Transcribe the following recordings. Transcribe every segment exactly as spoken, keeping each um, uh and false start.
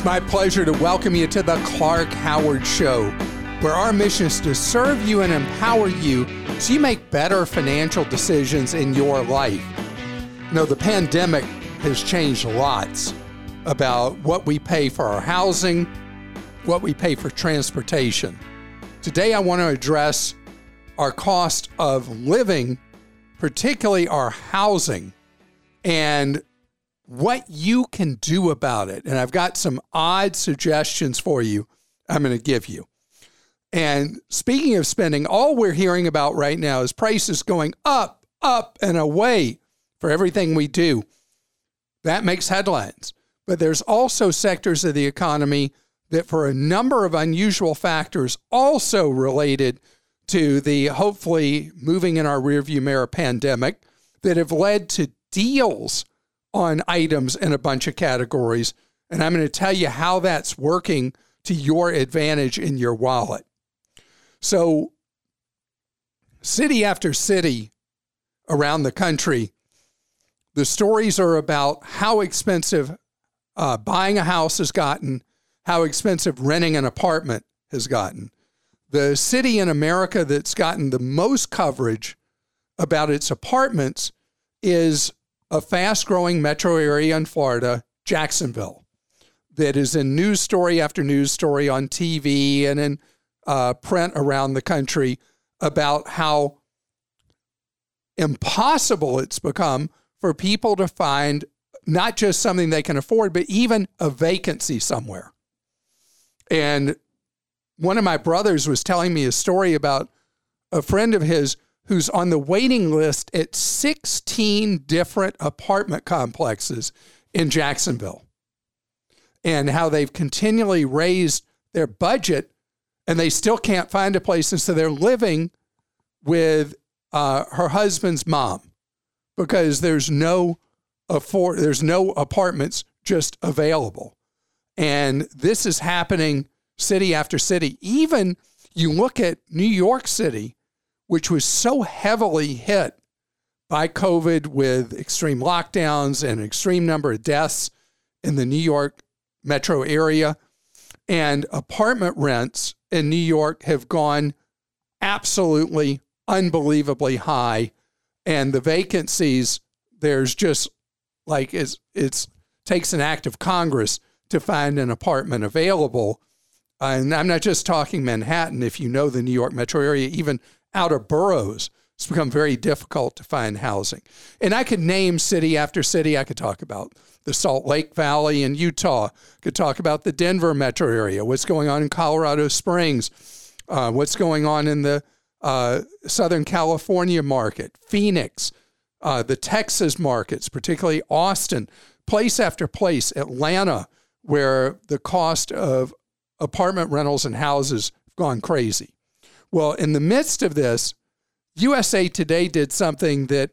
It's my pleasure to welcome you to the Clark Howard Show, where our mission is to serve you and empower you so you make better financial decisions in your life. You know, the pandemic has changed lots about what we pay for our housing, what we pay for transportation. Today, I want to address our cost of living, particularly our housing, and what you can do about it. And I've got some odd suggestions for you I'm going to give you. And speaking of spending, all we're hearing about right now is prices going up, up, and away for everything we do. That makes headlines. But there's also sectors of the economy that, for a number of unusual factors, also related to the hopefully moving in our rearview mirror pandemic, that have led to deals on items in a bunch of categories. And I'm going to tell you how that's working to your advantage in your wallet. So city after city around the country, the stories are about how expensive uh, buying a house has gotten, how expensive renting an apartment has gotten. The city in America that's gotten the most coverage about its apartments is a fast-growing metro area in Florida, Jacksonville, that is in news story after news story on T V and in uh, print around the country about how impossible it's become for people to find not just something they can afford, but even a vacancy somewhere. And one of my brothers was telling me a story about a friend of his who's on the waiting list at sixteen different apartment complexes in Jacksonville, and how they've continually raised their budget and they still can't find a place. And so they're living with uh, her husband's mom because there's no afford- there's no apartments just available. And this is happening city after city. Even you look at New York City, which was so heavily hit by COVID with extreme lockdowns and extreme number of deaths in the New York metro area. And apartment rents in New York have gone absolutely unbelievably high. And the vacancies, there's just like it's, it's takes an act of Congress to find an apartment available. Uh, and I'm not just talking Manhattan. If you know the New York metro area, even out of boroughs, it's become very difficult to find housing. And I could name city after city. I could talk about the Salt Lake Valley in Utah. I could talk about the Denver metro area, what's going on in Colorado Springs, uh, what's going on in the uh, Southern California market, Phoenix, uh, the Texas markets, particularly Austin, place after place, Atlanta, where the cost of apartment rentals and houses have gone crazy. Well, in the midst of this, U S A Today did something that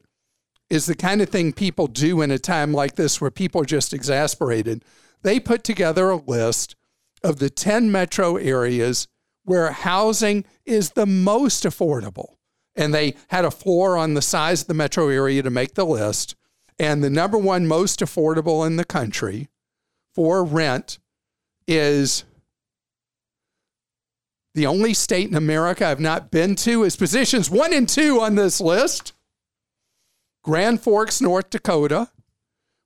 is the kind of thing people do in a time like this where people are just exasperated. They put together a list of the ten metro areas where housing is the most affordable. And they had a floor on the size of the metro area to make the list. And the number one most affordable in the country for rent is... the only state in America I've not been to is positions one and two on this list. Grand Forks, North Dakota,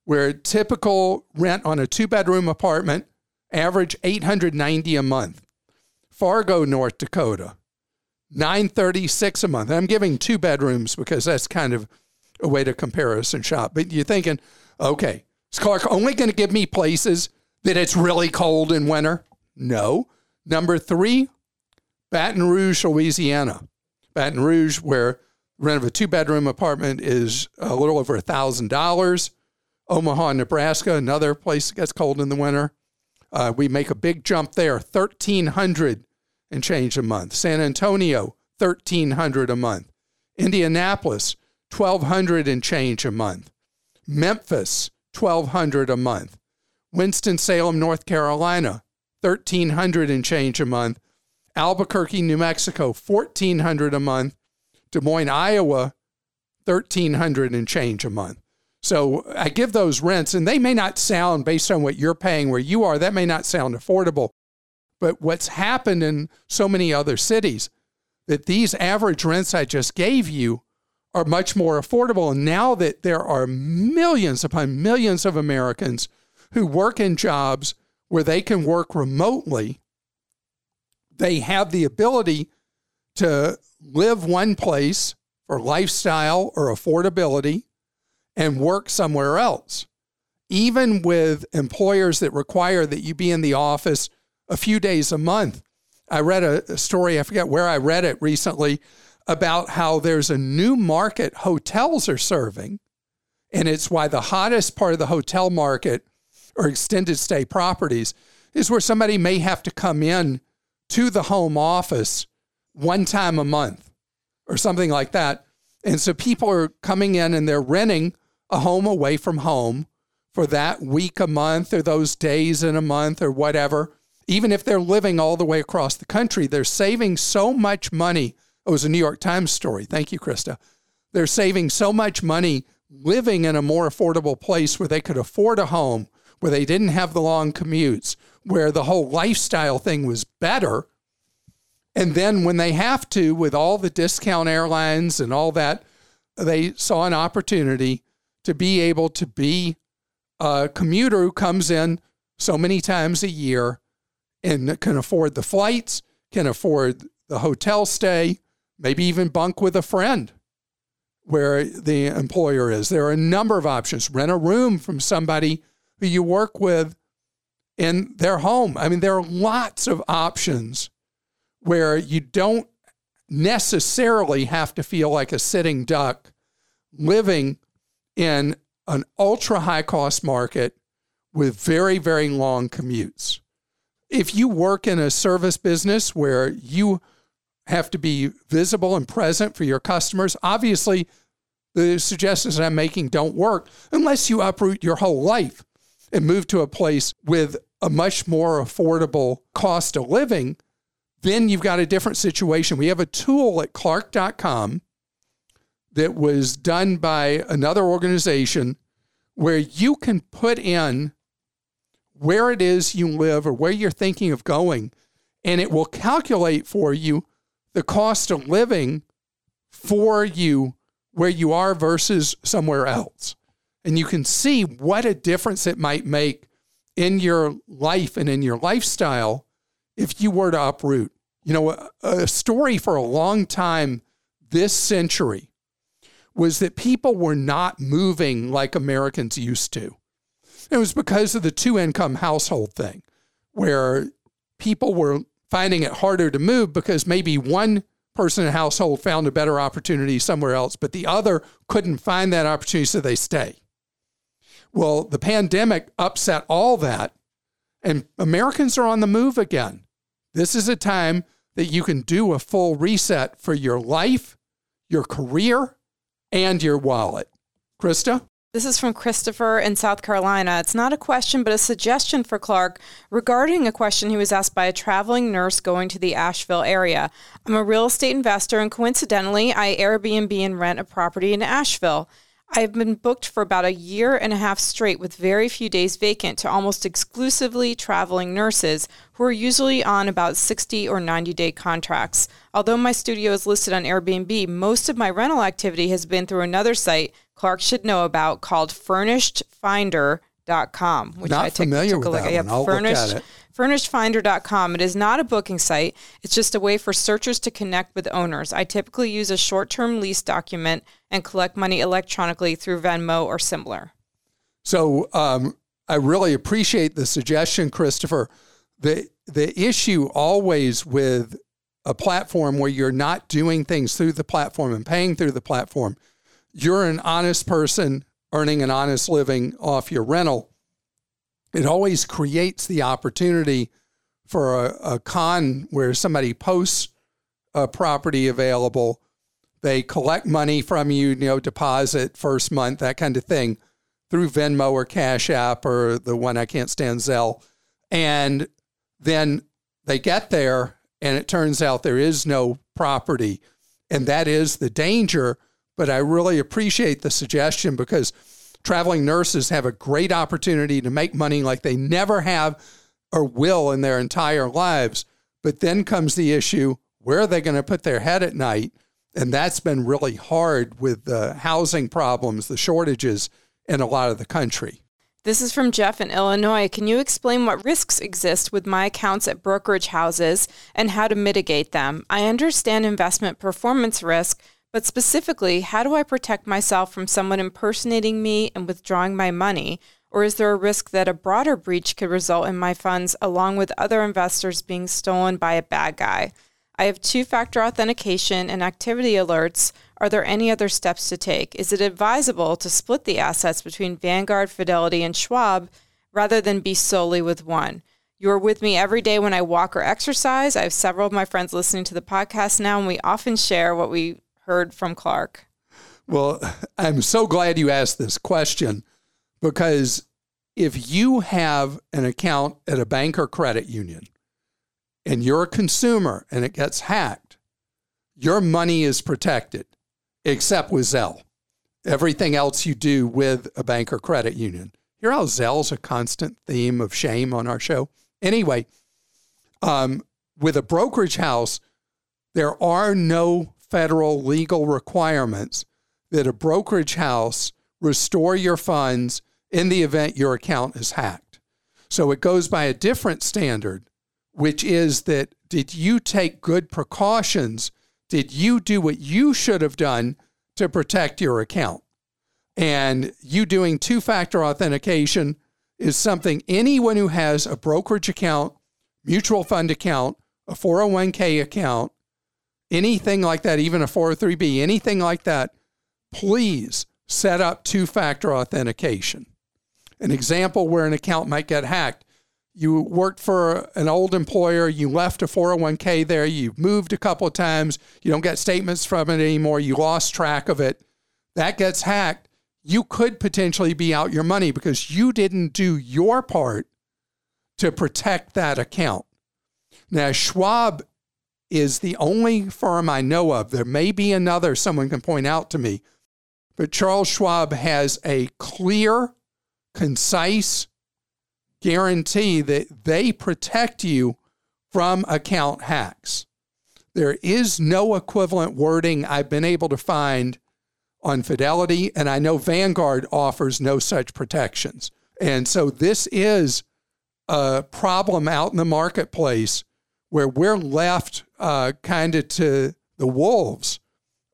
where typical rent on a two-bedroom apartment average eight hundred ninety dollars a month. Fargo, North Dakota, nine hundred thirty-six dollars a month. And I'm giving two bedrooms because that's kind of a way to comparison shop. But you're thinking, okay, is Clark only going to give me places that it's really cold in winter? No. Number three, Baton Rouge, Louisiana. Baton Rouge, where rent of a two-bedroom apartment is a little over one thousand dollars. Omaha, Nebraska, another place that gets cold in the winter. Uh, we make a big jump there, one thousand three hundred dollars and change a month. San Antonio, one thousand three hundred dollars a month. Indianapolis, one thousand two hundred dollars and change a month. Memphis, one thousand two hundred dollars a month. Winston-Salem, North Carolina, one thousand three hundred dollars and change a month. Albuquerque, New Mexico, one thousand four hundred dollars a month. Des Moines, Iowa, one thousand three hundred dollars and change a month. So I give those rents, and they may not sound, based on what you're paying where you are, that may not sound affordable. But what's happened in so many other cities, that these average rents I just gave you are much more affordable. And now that there are millions upon millions of Americans who work in jobs where they can work remotely, they have the ability to live one place for lifestyle or affordability and work somewhere else. Even with employers that require that you be in the office a few days a month. I read a, a story, I forget where I read it recently, about how there's a new market hotels are serving, and it's why the hottest part of the hotel market or extended stay properties is where somebody may have to come in to the home office one time a month or something like that. And so people are coming in and they're renting a home away from home for that week a month or those days in a month or whatever. Even if they're living all the way across the country, they're saving so much money. It was a New York Times story. Thank you, Krista. They're saving so much money living in a more affordable place where they could afford a home, where they didn't have the long commutes, where the whole lifestyle thing was better. And then when they have to, with all the discount airlines and all that, they saw an opportunity to be able to be a commuter who comes in so many times a year and can afford the flights, can afford the hotel stay, maybe even bunk with a friend where the employer is. There are a number of options. Rent a room from somebody who you work with in their home. I mean, there are lots of options where you don't necessarily have to feel like a sitting duck living in an ultra-high-cost market with very, very long commutes. If you work in a service business where you have to be visible and present for your customers, obviously the suggestions that I'm making don't work unless you uproot your whole life and move to a place with a much more affordable cost of living. Then you've got a different situation. We have a tool at Clark dot com that was done by another organization where you can put in where it is you live or where you're thinking of going, and it will calculate for you the cost of living for you where you are versus somewhere else. And you can see what a difference it might make in your life and in your lifestyle if you were to uproot. You know, a, a story for a long time this century was that people were not moving like Americans used to. It was because of the two-income household thing, where people were finding it harder to move because maybe one person in a household found a better opportunity somewhere else, but the other couldn't find that opportunity, so they stay. Well, the pandemic upset all that, and Americans are on the move again. This is a time that you can do a full reset for your life, your career, and your wallet. Krista? This is from Christopher in South Carolina. It's not a question, but a suggestion for Clark regarding a question he was asked by a traveling nurse going to the Asheville area. I'm a real estate investor, and coincidentally, I Airbnb and rent a property in Asheville. I've been booked for about a year and a half straight with very few days vacant to almost exclusively traveling nurses who are usually on about sixty or ninety day contracts. Although my studio is listed on Airbnb, most of my rental activity has been through another site Clark should know about called Furnished Finder dot com, which not I took, familiar took a with look that at. One. I'll Furnished, look at it. Furnished Finder dot com. It is not a booking site. It's just a way for searchers to connect with owners. I typically use a short-term lease document and collect money electronically through Venmo or similar. So um, I really appreciate the suggestion, Christopher. The, the issue always with a platform where you're not doing things through the platform and paying through the platform, you're an honest person earning an honest living off your rental. It always creates the opportunity for a, a con where somebody posts a property available. They collect money from you, you know, deposit first month, that kind of thing, through Venmo or Cash App or the one I can't stand, Zelle. And then they get there and it turns out there is no property. And that is the danger. But I really appreciate the suggestion because traveling nurses have a great opportunity to make money like they never have or will in their entire lives. But then comes the issue, where are they going to put their head at night? And that's been really hard with the housing problems, the shortages in a lot of the country. This is from Jeff in Illinois. Can you explain what risks exist with my accounts at brokerage houses and how to mitigate them? I understand investment performance risk, but specifically, how do I protect myself from someone impersonating me and withdrawing my money? Or is there a risk that a broader breach could result in my funds along with other investors being stolen by a bad guy? I have two-factor authentication and activity alerts. Are there any other steps to take? Is it advisable to split the assets between Vanguard, Fidelity, and Schwab rather than be solely with one? You are with me every day when I walk or exercise. I have several of my friends listening to the podcast now, and we often share what we heard from Clark. Well, I'm so glad you asked this question, because if you have an account at a bank or credit union, and you're a consumer and it gets hacked, your money is protected, except with Zelle. Everything else you do with a bank or credit union. Hear how Zelle's a constant theme of shame on our show? Anyway, um, with a brokerage house, there are no federal legal requirements that a brokerage house restore your funds in the event your account is hacked. So it goes by a different standard, which is that did you take good precautions? Did you do what you should have done to protect your account? And you doing two-factor authentication is something anyone who has a brokerage account, mutual fund account, a four oh one k account, anything like that, even a four oh three b, anything like that, please set up two-factor authentication. An example where an account might get hacked. You worked for an old employer, you left a four oh one k there, you moved a couple of times, you don't get statements from it anymore, you lost track of it. That gets hacked. You could potentially be out your money because you didn't do your part to protect that account. Now, Schwab is the only firm I know of. There may be another someone can point out to me, but Charles Schwab has a clear, concise guarantee that they protect you from account hacks. There is no equivalent wording I've been able to find on Fidelity, and I know Vanguard offers no such protections. And so this is a problem out in the marketplace where we're left uh, kind of to the wolves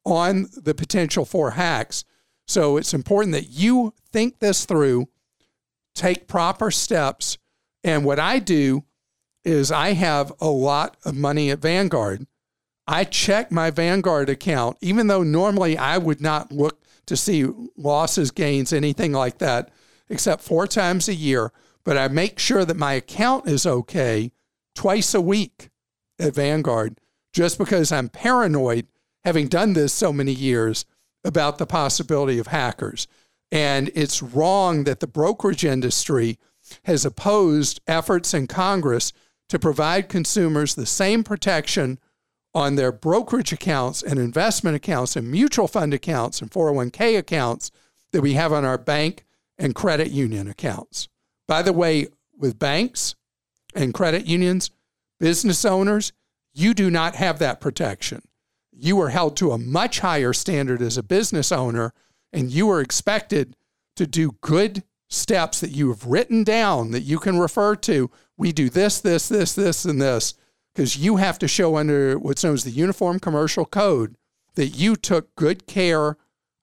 on the potential for hacks. So it's important that you think this through, take proper steps. And what I do is I have a lot of money at Vanguard. I check my Vanguard account, even though normally I would not look to see losses, gains, anything like that, except four times a year. But I make sure that my account is okay twice a week at Vanguard, just because I'm paranoid, having done this so many years, about the possibility of hackers. And it's wrong that the brokerage industry has opposed efforts in Congress to provide consumers the same protection on their brokerage accounts and investment accounts and mutual fund accounts and four oh one k accounts that we have on our bank and credit union accounts. By the way, with banks and credit unions, business owners, you do not have that protection. You are held to a much higher standard as a business owner, and you are expected to do good steps that you have written down that you can refer to. We do this, this, this, this, and this, because you have to show under what's known as the Uniform Commercial Code that you took good care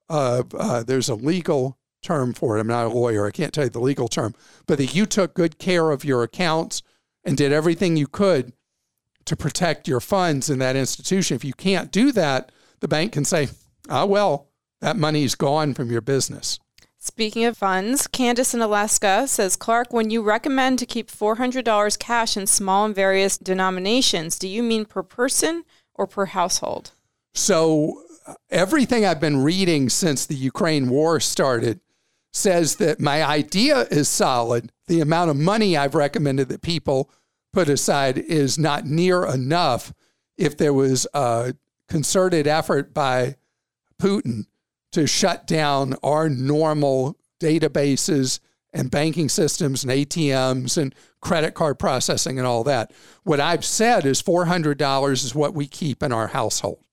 of, uh, there's a legal term for it. I'm not a lawyer. I can't tell you the legal term, but that you took good care of your accounts and did everything you could to protect your funds in that institution. If you can't do that, the bank can say, ah, well, that money's gone from your business. Speaking of funds, Candace in Alaska says, Clark, when you recommend to keep four hundred dollars cash in small and various denominations, do you mean per person or per household? So everything I've been reading since the Ukraine war started says that my idea is solid. The amount of money I've recommended that people put aside is not near enough if there was a concerted effort by Putin to shut down our normal databases and banking systems and A T Ms and credit card processing and all that. What I've said is four hundred dollars is what we keep in our household.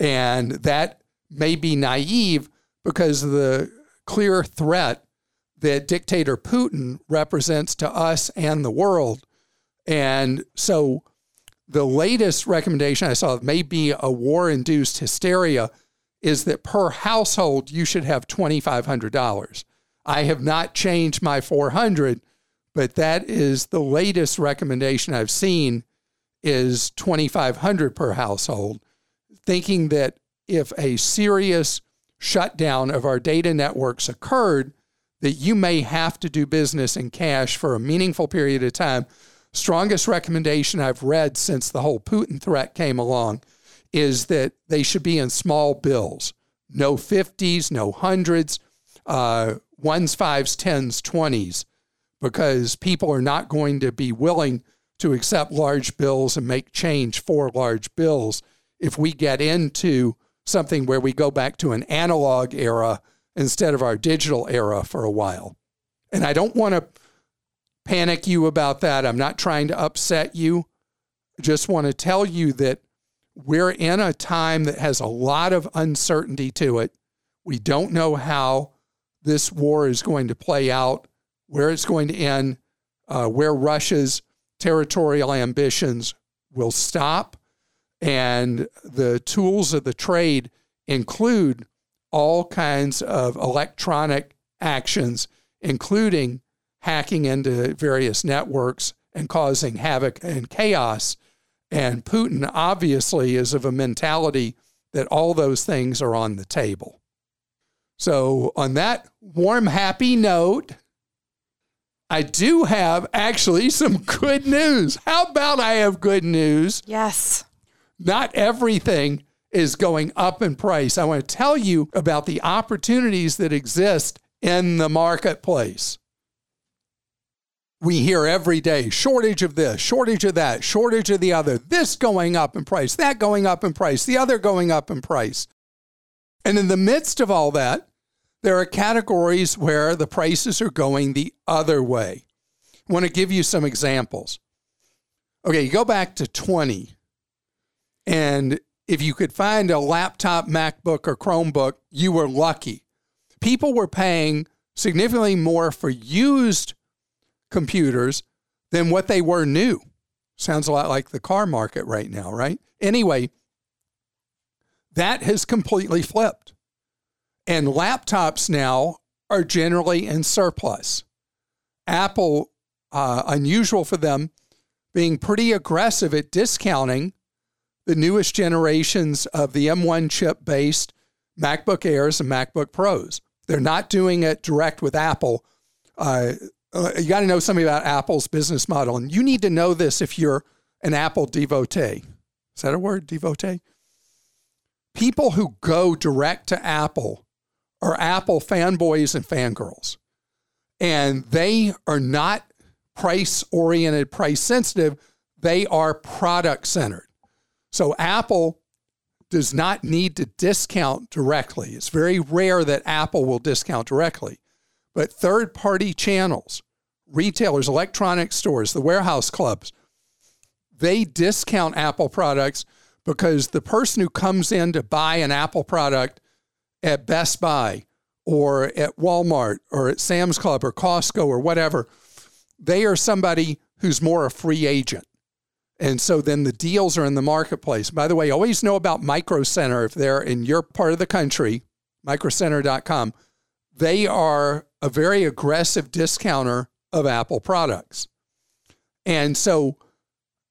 And that may be naive because of the clear threat that dictator Putin represents to us and the world. And so the latest recommendation I saw, may be a war-induced hysteria, is that per household, you should have twenty-five hundred dollars. I have not changed my four hundred dollars, but that is the latest recommendation I've seen, is twenty-five hundred dollars per household, thinking that if a serious shutdown of our data networks occurred, that you may have to do business in cash for a meaningful period of time. Strongest recommendation I've read since the whole Putin threat came along is that they should be in small bills. No fifties, no hundreds, uh, ones, fives, tens, twenties, because people are not going to be willing to accept large bills and make change for large bills if we get into something where we go back to an analog era instead of our digital era for a while. And I don't want to panic you about that. I'm not trying to upset you. I just want to tell you that we're in a time that has a lot of uncertainty to it. We don't know how this war is going to play out, where it's going to end, uh, where Russia's territorial ambitions will stop. And the tools of the trade include all kinds of electronic actions, including hacking into various networks and causing havoc and chaos. And Putin obviously is of a mentality that all those things are on the table. So on that warm, happy note, I do have actually some good news. How about I have good news? Yes. Not everything is going up in price. I want to tell you about the opportunities that exist in the marketplace. We hear every day, shortage of this, shortage of that, shortage of the other, this going up in price, that going up in price, the other going up in price. And in the midst of all that, there are categories where the prices are going the other way. I want to give you some examples. Okay, you go back to twenty, and if you could find a laptop, MacBook, or Chromebook, you were lucky. People were paying significantly more for used computers than what they were new. Sounds a lot like the car market right now, right? Anyway, that has completely flipped. And laptops now are generally in surplus. Apple, uh, unusual for them, being pretty aggressive at discounting the newest generations of the M one chip-based MacBook Airs and MacBook Pros. They're not doing it direct with Apple. Uh, Uh, you got to know something about Apple's business model. And you need to know this if you're an Apple devotee. Is that a word, devotee? People who go direct to Apple are Apple fanboys and fangirls. And they are not price-oriented, price-sensitive. They are product-centered. So Apple does not need to discount directly. It's very rare that Apple will discount directly. But third-party channels, retailers, electronic stores, the warehouse clubs, they discount Apple products because the person who comes in to buy an Apple product at Best Buy or at Walmart or at Sam's Club or Costco or whatever, they are somebody who's more a free agent. And so then the deals are in the marketplace. By the way, always know about Micro Center if they're in your part of the country, micro center dot com. They are a very aggressive discounter of Apple products. And so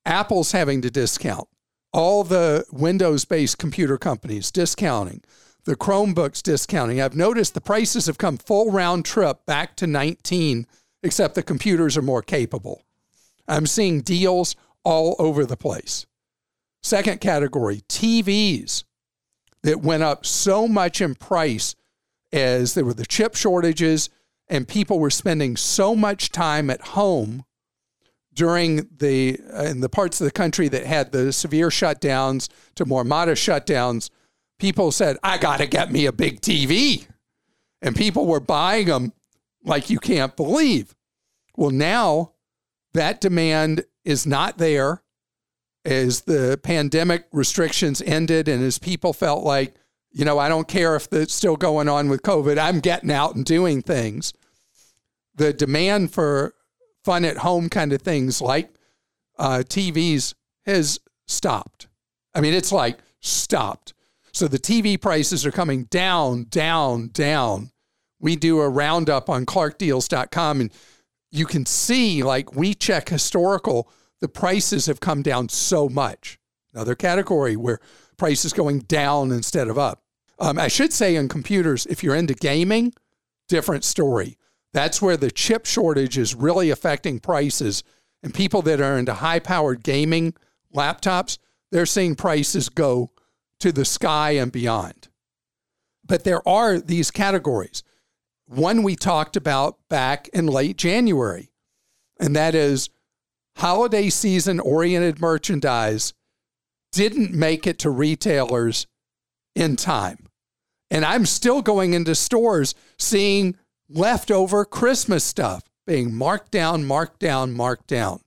Apple's having to discount. All the Windows-based computer companies discounting. The Chromebooks discounting. I've noticed the prices have come full round trip back to nineteen, except the computers are more capable. I'm seeing deals all over the place. Second category, T Vs that went up so much in price as there were the chip shortages and people were spending so much time at home during the, in the parts of the country that had the severe shutdowns to more modest shutdowns, people said, I got to get me a big T V. And people were buying them like you can't believe. Well, now that demand is not there as the pandemic restrictions ended and as people felt like, you know, I don't care if it's still going on with COVID, I'm getting out and doing things. The demand for fun at home kind of things like uh, T Vs has stopped. I mean, it's like stopped. So the T V prices are coming down, down, down. We do a roundup on Clark Deals dot com, and you can see, like, we check historical, the prices have come down so much. Another category where price is going down instead of up. Um, I should say on computers, if you're into gaming, different story. That's where the chip shortage is really affecting prices. And people that are into high-powered gaming laptops, they're seeing prices go to the sky and beyond. But there are these categories. One we talked about back in late January, and that is holiday season-oriented merchandise didn't make it to retailers in time. And I'm still going into stores seeing leftover Christmas stuff being marked down, marked down, marked down.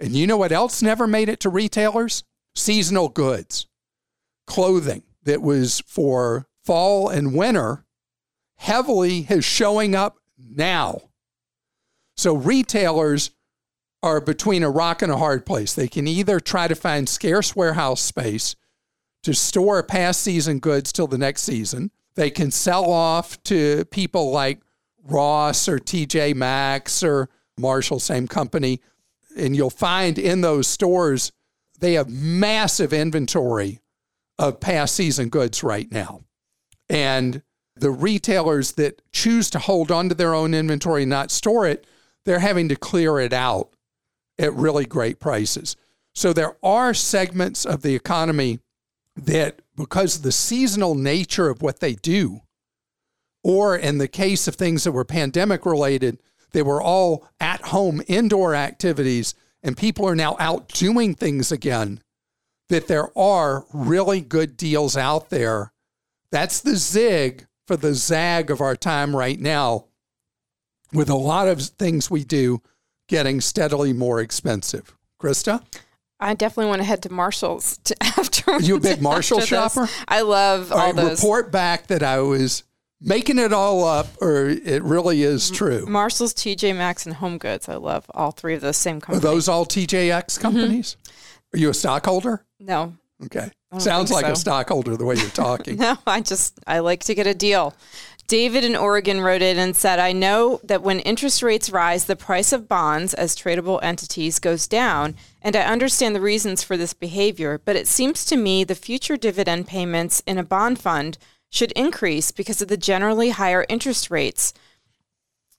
And you know what else never made it to retailers? Seasonal goods. Clothing that was for fall and winter heavily is showing up now. So retailers are between a rock and a hard place. They can either try to find scarce warehouse space to store past season goods till the next season. They can sell off to people like Ross or T J Maxx or Marshall's, same company. And you'll find in those stores, they have massive inventory of past season goods right now. And the retailers that choose to hold onto their own inventory and not store it, they're having to clear it out at really great prices. So there are segments of the economy that, because of the seasonal nature of what they do, or in the case of things that were pandemic related, they were all at home indoor activities, and people are now out doing things again, that there are really good deals out there. That's the zig for the zag of our time right now, with a lot of things we do getting steadily more expensive. Krista? I definitely want to head to Marshall's to after. Are you a big Marshall shopper? This. I love all, all right, those. Report back that I was making it all up, or it really is true. Marshall's, T J Maxx, and Home Goods. I love all three of those same companies. Are those all T J X companies? Mm-hmm. Are you a stockholder? No. Okay. Sounds like so. A stockholder the way you're talking. No, I just, I like to get a deal. David in Oregon wrote in and said, I know that when interest rates rise, the price of bonds as tradable entities goes down, and I understand the reasons for this behavior, but it seems to me the future dividend payments in a bond fund should increase because of the generally higher interest rates.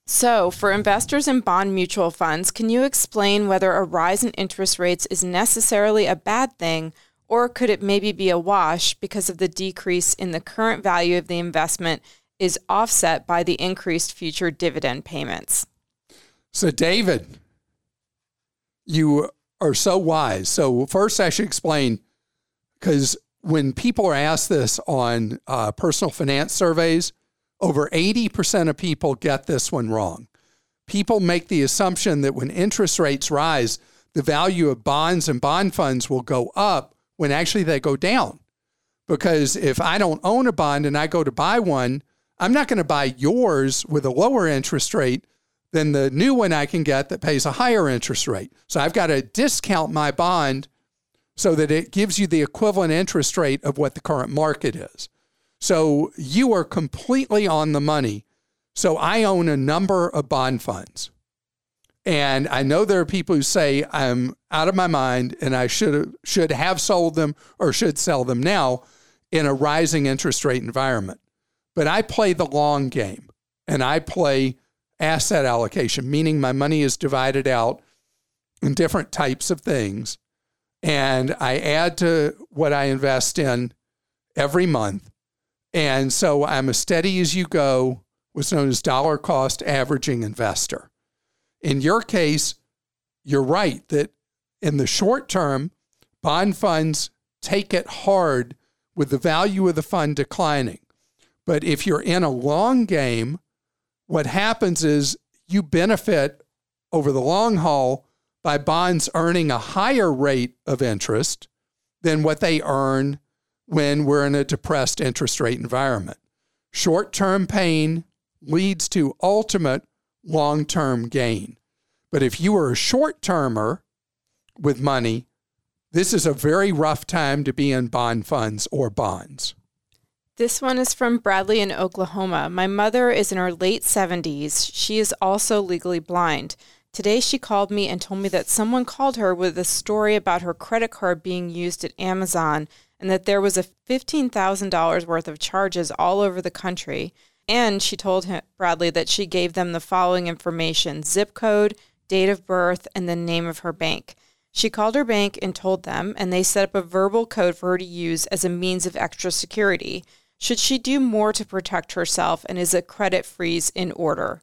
So for investors in bond mutual funds, can you explain whether a rise in interest rates is necessarily a bad thing, or could it maybe be a wash because of the decrease in the current value of the investment is offset by the increased future dividend payments? So, David, you are so wise. So first I should explain, because when people are asked this on uh, personal finance surveys, over eighty percent of people get this one wrong. People make the assumption that when interest rates rise, the value of bonds and bond funds will go up, when actually they go down. Because if I don't own a bond and I go to buy one, I'm not going to buy yours with a lower interest rate than the new one I can get that pays a higher interest rate. So I've got to discount my bond so that it gives you the equivalent interest rate of what the current market is. So you are completely on the money. So I own a number of bond funds. And I know there are people who say I'm out of my mind and I should should have sold them or should sell them now in a rising interest rate environment. But I play the long game, and I play asset allocation, meaning my money is divided out in different types of things. And I add to what I invest in every month. And so I'm a steady as you go, what's known as dollar cost averaging investor. In your case, you're right that in the short term, bond funds take it hard with the value of the fund declining. But if you're in a long game, what happens is you benefit over the long haul by bonds earning a higher rate of interest than what they earn when we're in a depressed interest rate environment. Short-term pain leads to ultimate long-term gain. But if you are a short-termer with money, this is a very rough time to be in bond funds or bonds. This one is from Bradley in Oklahoma. My mother is in her late seventies. She is also legally blind. Today she called me and told me that someone called her with a story about her credit card being used at Amazon and that there was a fifteen thousand dollars worth of charges all over the country. And she told him, Bradley, that she gave them the following information: zip code, date of birth, and the name of her bank. She called her bank and told them, and they set up a verbal code for her to use as a means of extra security. Should she do more to protect herself, and is a credit freeze in order?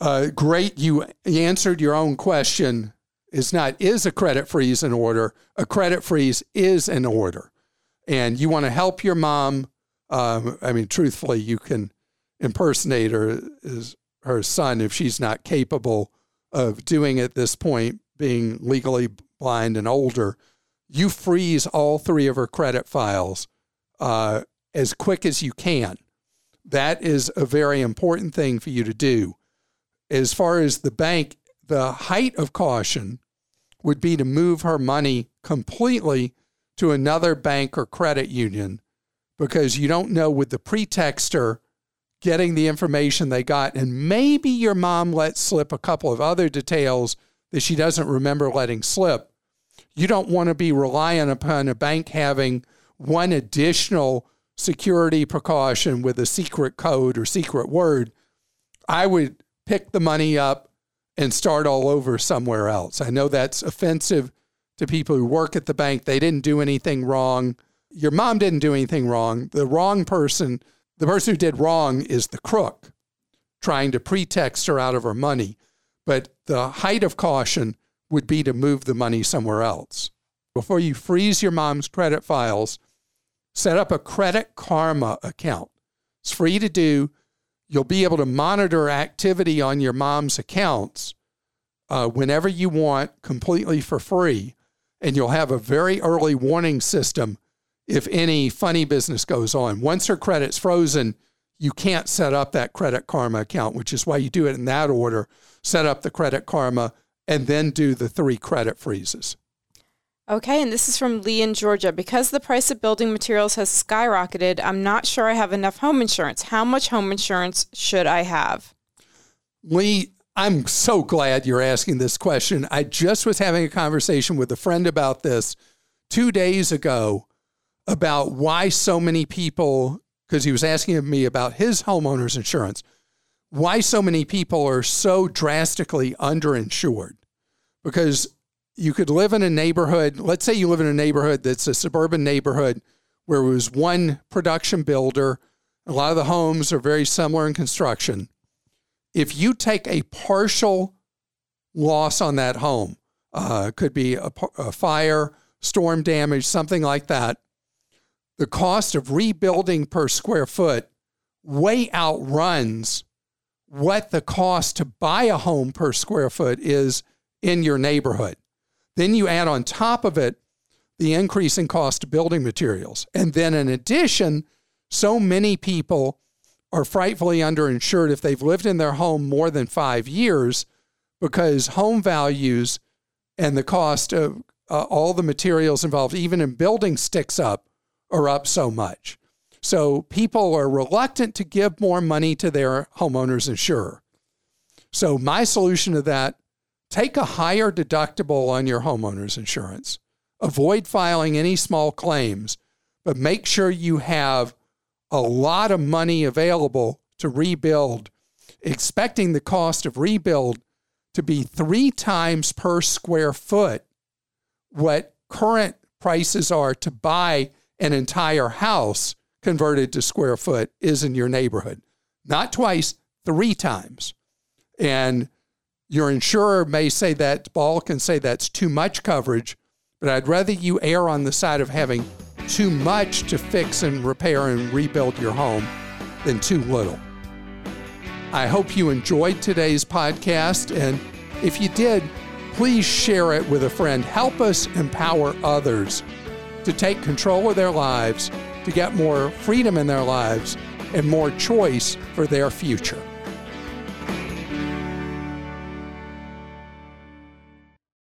Uh, great. You answered your own question. It's not, is a credit freeze in order? A credit freeze is in order. And you want to help your mom. Um, I mean, truthfully, you can impersonate her, as her son, if she's not capable of doing at this point, being legally blind and older. You freeze all three of her credit files Uh, as quick as you can. That is a very important thing for you to do. As far as the bank, the height of caution would be to move her money completely to another bank or credit union, because you don't know, with the pretexter getting the information they got, and maybe your mom let slip a couple of other details that she doesn't remember letting slip. You don't want to be reliant upon a bank having one additional security precaution with a secret code or secret word. I would pick the money up and start all over somewhere else. I know that's offensive to people who work at the bank. They didn't do anything wrong. Your mom didn't do anything wrong. The wrong person, the person who did wrong, is the crook trying to pretext her out of her money. But the height of caution would be to move the money somewhere else. Before you freeze your mom's credit files, set up a Credit Karma account. It's free to do. You'll be able to monitor activity on your mom's accounts uh, whenever you want, completely for free. And you'll have a very early warning system if any funny business goes on. Once her credit's frozen, you can't set up that Credit Karma account, which is why you do it in that order. Set up the Credit Karma and then do the three credit freezes. Okay, and this is from Lee in Georgia. Because the price of building materials has skyrocketed, I'm not sure I have enough home insurance. How much home insurance should I have? Lee, I'm so glad you're asking this question. I just was having a conversation with a friend about this two days ago, about why so many people, because he was asking me about his homeowner's insurance, why so many people are so drastically underinsured. Because you could live in a neighborhood, let's say you live in a neighborhood that's a suburban neighborhood where it was one production builder. A lot of the homes are very similar in construction. If you take a partial loss on that home, uh, could be a, a fire, storm damage, something like that, the cost of rebuilding per square foot way outruns what the cost to buy a home per square foot is in your neighborhood. Then you add on top of it the increase in cost of building materials. And then in addition, so many people are frightfully underinsured if they've lived in their home more than five years because home values and the cost of uh, all the materials involved, even in building sticks up, are up so much. So people are reluctant to give more money to their homeowner's insurer. So my solution to that: take a higher deductible on your homeowner's insurance. Avoid filing any small claims, but make sure you have a lot of money available to rebuild, expecting the cost of rebuild to be three times per square foot what current prices are to buy an entire house converted to square foot is in your neighborhood. Not twice, three times. And your insurer may say that, Ball can say that's too much coverage, but I'd rather you err on the side of having too much to fix and repair and rebuild your home than too little. I hope you enjoyed today's podcast, and if you did, please share it with a friend. Help us empower others to take control of their lives, to get more freedom in their lives, and more choice for their future.